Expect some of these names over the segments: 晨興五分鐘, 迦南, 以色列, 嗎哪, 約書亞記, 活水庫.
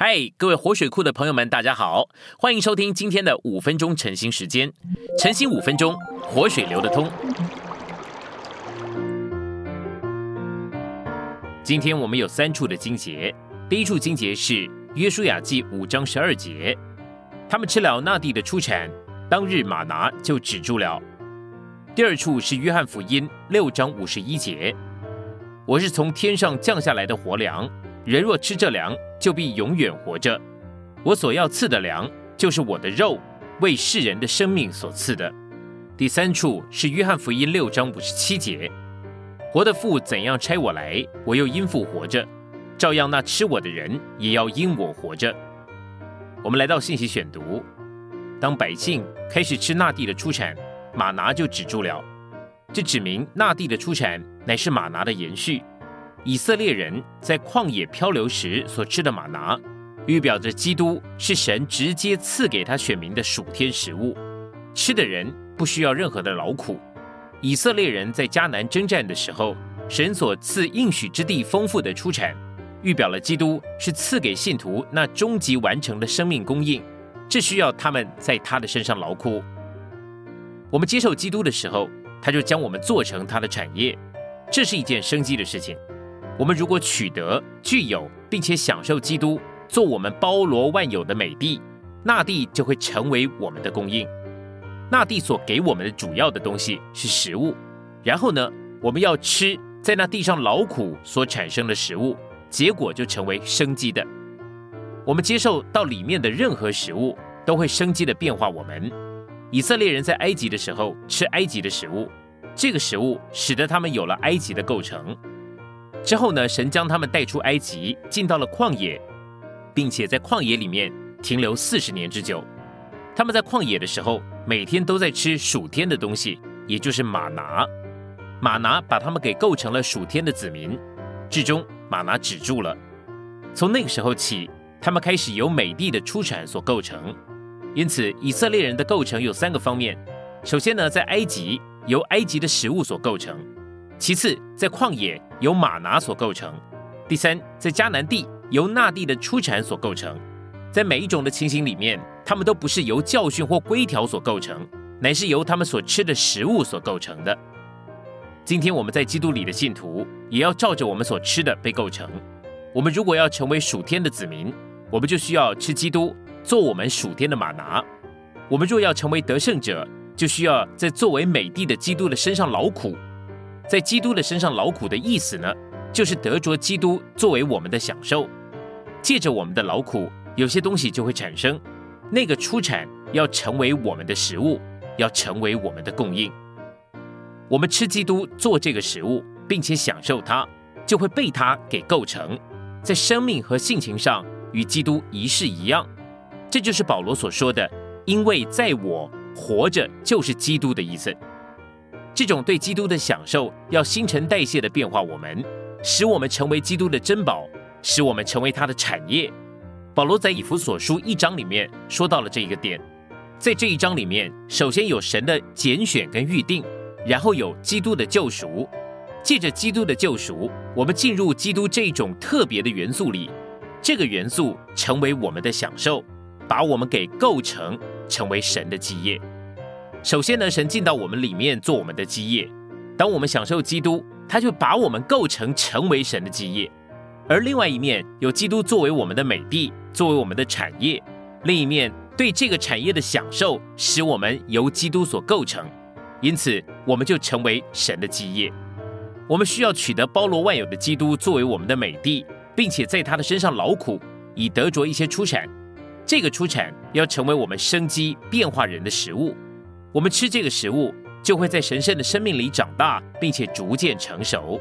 嗨，各位活水库的朋友们，大家好，欢迎收听今天的5分钟晨兴时间。晨兴5分钟，活水流得通。今天我们有3处的经节，第一处经节是约书亚记5章12节，他们吃了那地的出产，当日玛拿就止住了。第二处是约翰福音6章51节，我是从天上降下来的活粮，人若吃这粮，就必永远活着。我所要赐的粮，就是我的肉，为世人的生命所赐的。第三处是约翰福音6章57节，活的父怎样差我来，我又因父活着，照样那吃我的人也要因我活着。我们来到信息选读，当百姓开始吃那地的出产，玛拿就止住了。这指明那地的出产乃是玛拿的延续。以色列人在旷野漂流时所吃的玛拿，预表着基督是神直接赐给他选民的属天食物，吃的人不需要任何的劳苦。以色列人在迦南征战的时候，神所赐应许之地丰富的出产，预表了基督是赐给信徒那终极完成的生命供应，这需要他们在他的身上劳苦。我们接受基督的时候，他就将我们做成他的产业，这是一件生机的事情。我们如果取得、具有并且享受基督做我们包罗万有的美地，那地就会成为我们的供应。那地所给我们的主要的东西是食物，然后呢，我们要吃在那地上劳苦所产生的食物，结果就成为生机的。我们接受到里面的任何食物都会生机的变化我们。以色列人在埃及的时候吃埃及的食物，这个食物使得他们有了埃及的构成。之后呢，神将他们带出埃及，进到了旷野，并且在旷野里面停留40年之久。他们在旷野的时候，每天都在吃属天的东西，也就是玛拿。玛拿把他们给构成了属天的子民。至终，玛拿止住了。从那个时候起，他们开始由美地的出产所构成。因此，以色列人的构成有3个方面。首先呢，在埃及由埃及的食物所构成；其次，在旷野由玛拿所构成；第三，在迦南地由那地的出产所构成。在每一种的情形里面，他们都不是由教训或规条所构成，乃是由他们所吃的食物所构成的。今天我们在基督里的信徒，也要照着我们所吃的被构成。我们如果要成为属天的子民，我们就需要吃基督做我们属天的玛拿。我们若要成为得胜者，就需要在作为美地的基督的身上劳苦。在基督的身上劳苦的意思呢，就是得着基督作为我们的享受。借着我们的劳苦，有些东西就会产生，那个出产要成为我们的食物，要成为我们的供应。我们吃基督做这个食物，并且享受它，就会被它给构成，在生命和性情上与基督一式一样。这就是保罗所说的，因为在我活着就是基督的意思。这种对基督的享受要新陈代谢的变化我们，使我们成为基督的珍宝，使我们成为他的产业。保罗在以弗所书1章里面说到了这一个点。在这1章里面，首先有神的拣选跟预定，然后有基督的救赎。借着基督的救赎，我们进入基督这种特别的元素里，这个元素成为我们的享受，把我们给构成，成为神的基业。首先呢，神进到我们里面做我们的基业。当我们享受基督，他就把我们构成，成为神的基业。而另外一面，有基督作为我们的美地，作为我们的产业。另一面，对这个产业的享受，使我们由基督所构成，因此我们就成为神的基业。我们需要取得包罗万有的基督作为我们的美地，并且在他的身上劳苦，以得着一些出产。这个出产要成为我们生机变化人的食物。我们吃这个食物，就会在神圣的生命里长大，并且逐渐成熟。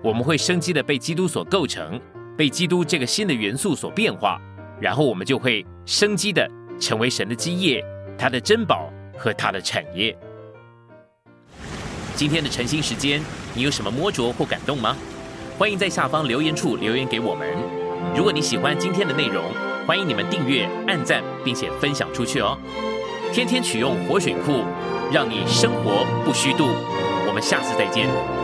我们会生机的被基督所构成，被基督这个新的元素所变化，然后我们就会生机的成为神的基业，他的珍宝和他的产业。今天的晨兴时间，你有什么摸着或感动吗？欢迎在下方留言处留言给我们。如果你喜欢今天的内容，欢迎你们订阅、按赞，并且分享出去哦。天天取用活水库，让你生活不虚度。我们下次再见。